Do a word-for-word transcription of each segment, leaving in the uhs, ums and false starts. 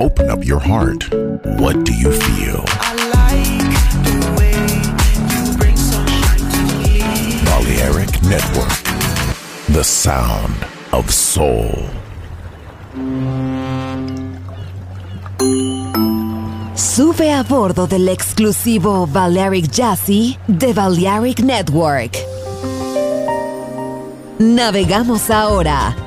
Open up your heart. What do you feel? I like the way you bring sunshine to me. Balearic Network. The sound of soul. Sube a bordo dell'esclusivo Balearic Jazzy de Balearic Network. Navegamos ahora.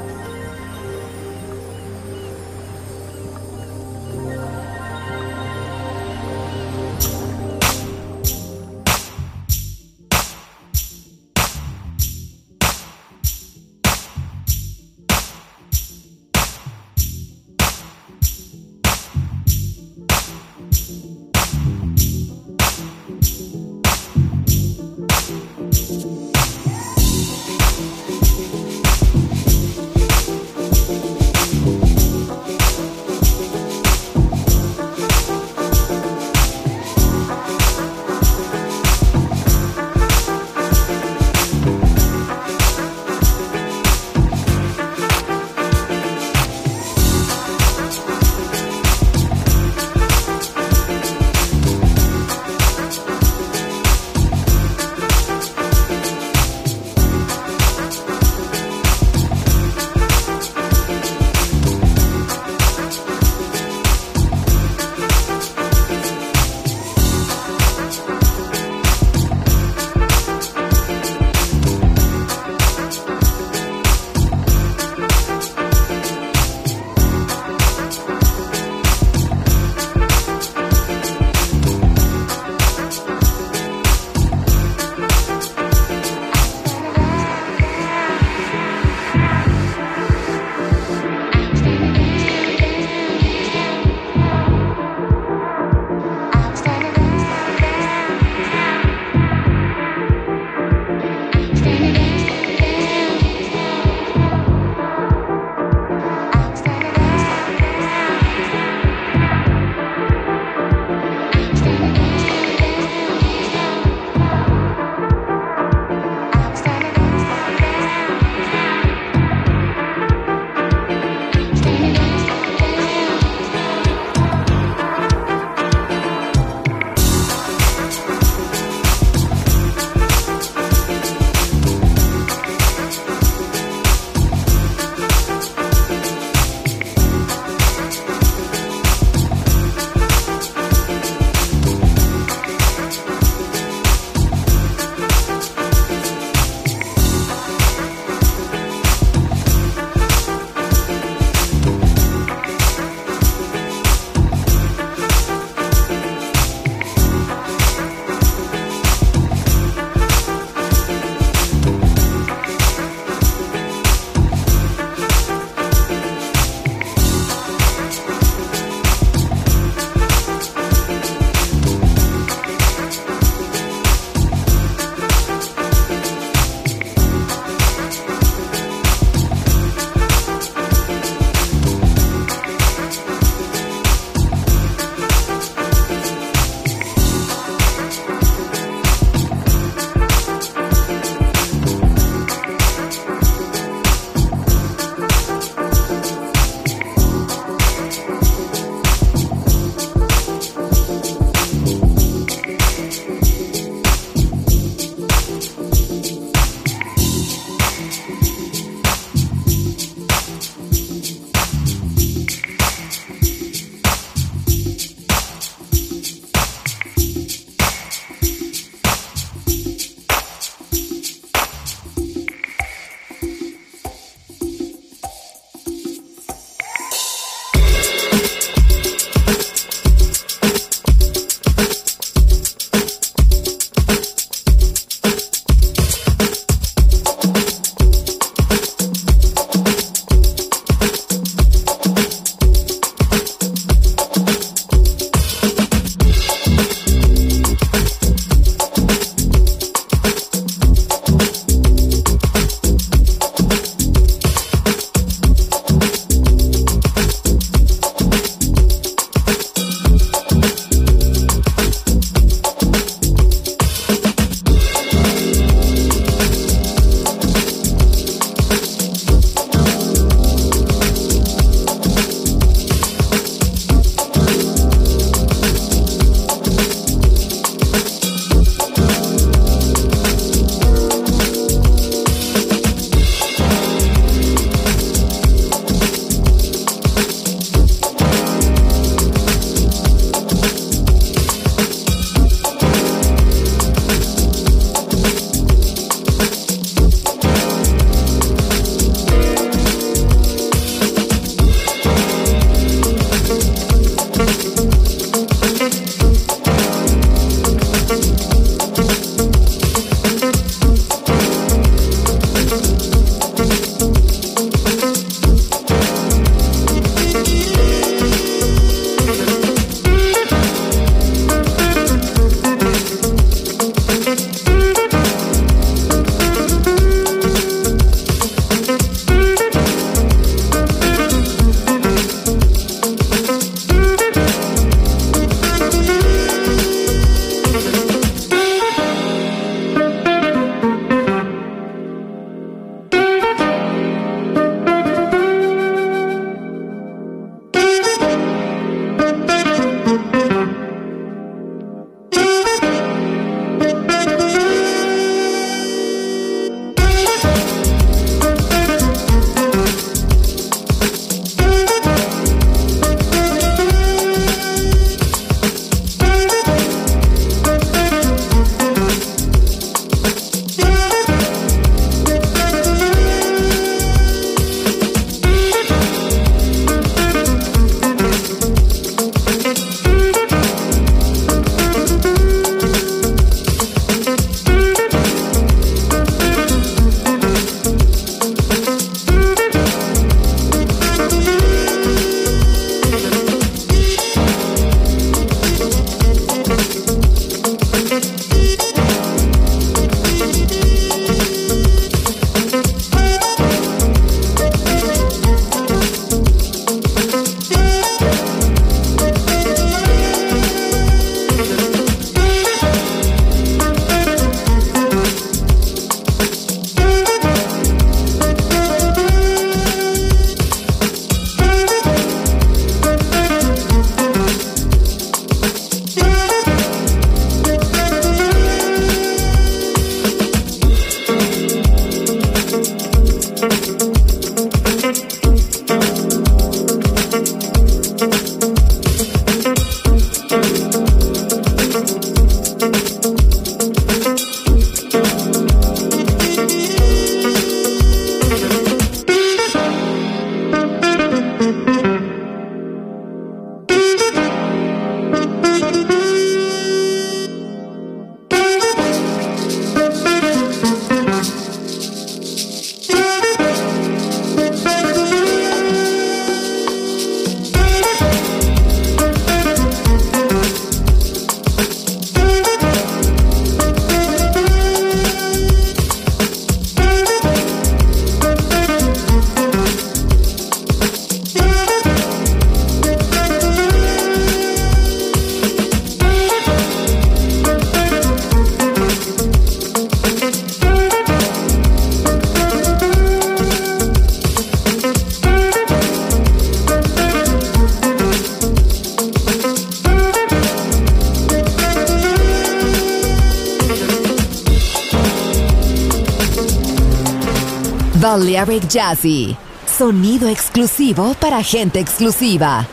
Balearic Jazzy, sonido exclusivo para gente exclusiva.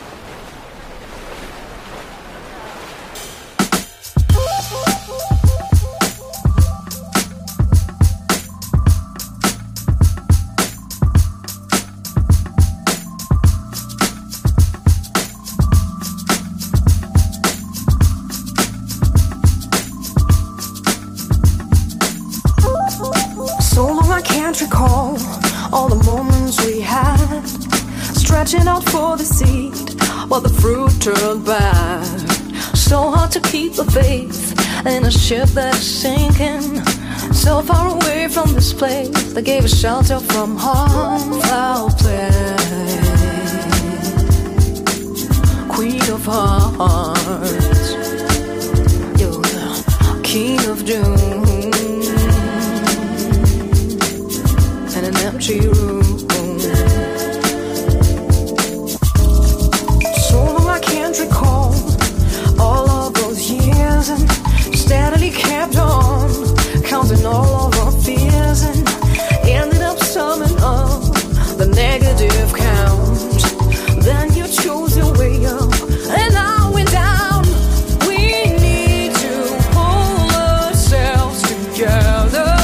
Ship that's sinking so far away from this place that gave us shelter from harm. Foul play, queen of hearts, you're the king of doom, and an empty room. So long I can't recall all of those years, and steadily kept on counting all of our fears, and ended up summing up the negative count. Then you chose your way up, and I went down. We need to pull ourselves together.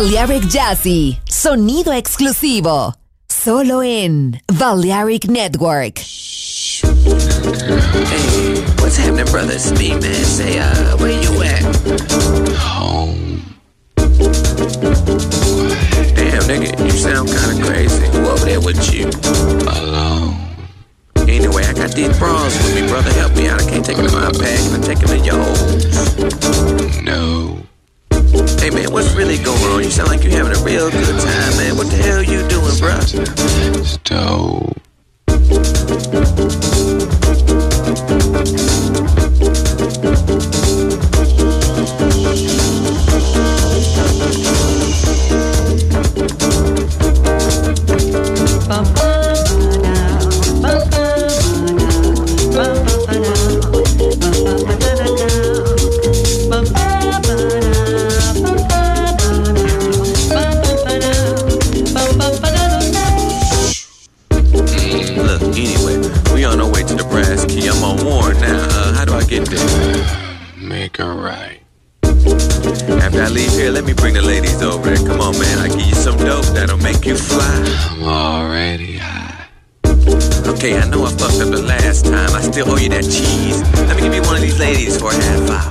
Balearic Jazzy, sonido exclusivo, solo en Balearic Network. Hey, what's happening, brothers? Me, man, say, uh, where you at? Home. Damn, nigga, you sound kinda crazy. Who over there with you? Alone. Anyway, I got these bras with me, brother. Help me out. I can't take them to my bag. I'm taking them to yours. No. Hey, man, what's really going on? You sound like you're having a real good time, man. What the hell you doing, bruh? Stole. Understand,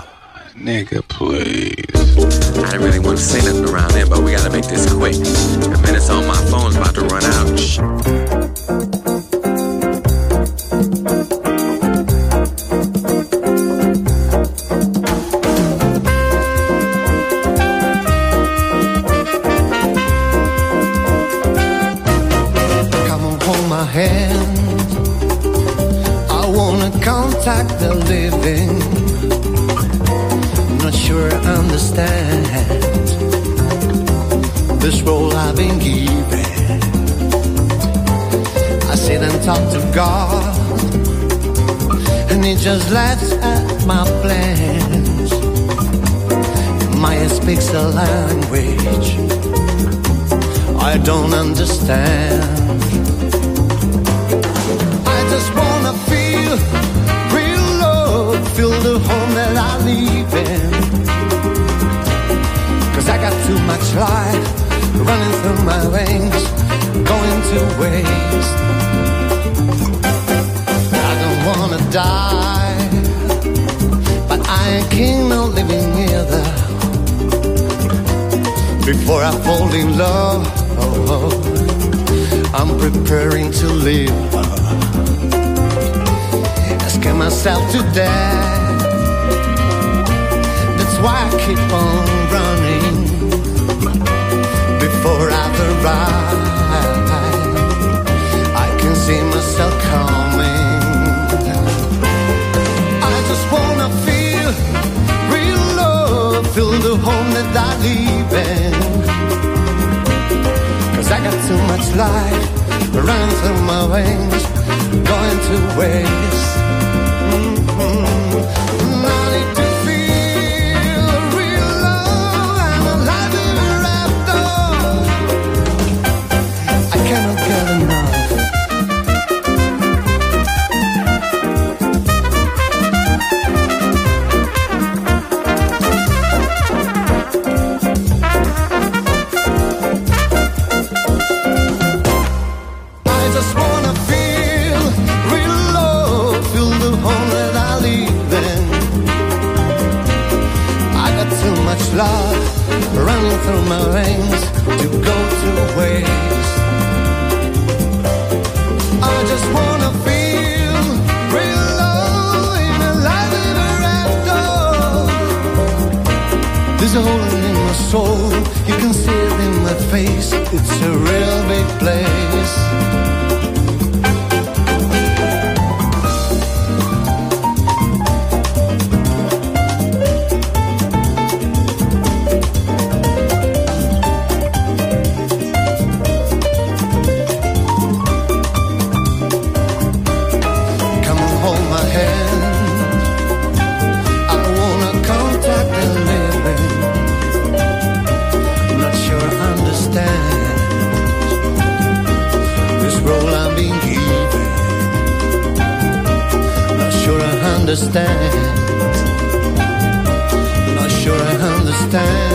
not sure I understand.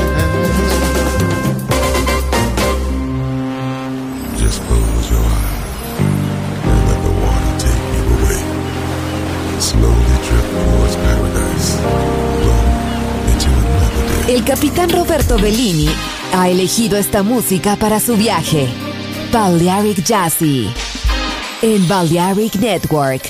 El capitán Roberto Bellini ha elegido esta música para su viaje. Balearic Jazzy en Balearic Network.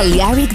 Balearic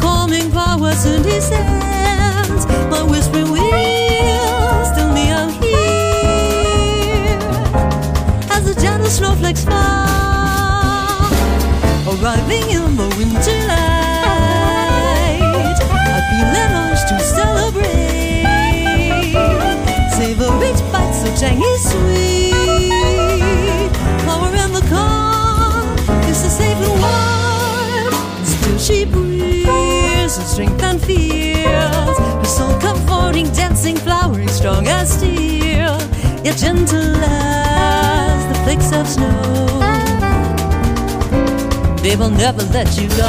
Calming powers in his hands, my whispering wheels. the snowflakes fall, arriving in the winter night. Happy letters to celebrate, savor each bite so tangy sweet. Flower in the corn, it's so safe and warm, and still she breathes in strength and fears. Her soul comforting, dancing, flowering, strong as steel, yet gentle as the flakes of snow. They will never let you go.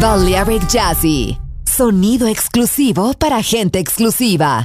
Balearic Jazzy, sonido exclusivo para gente exclusiva.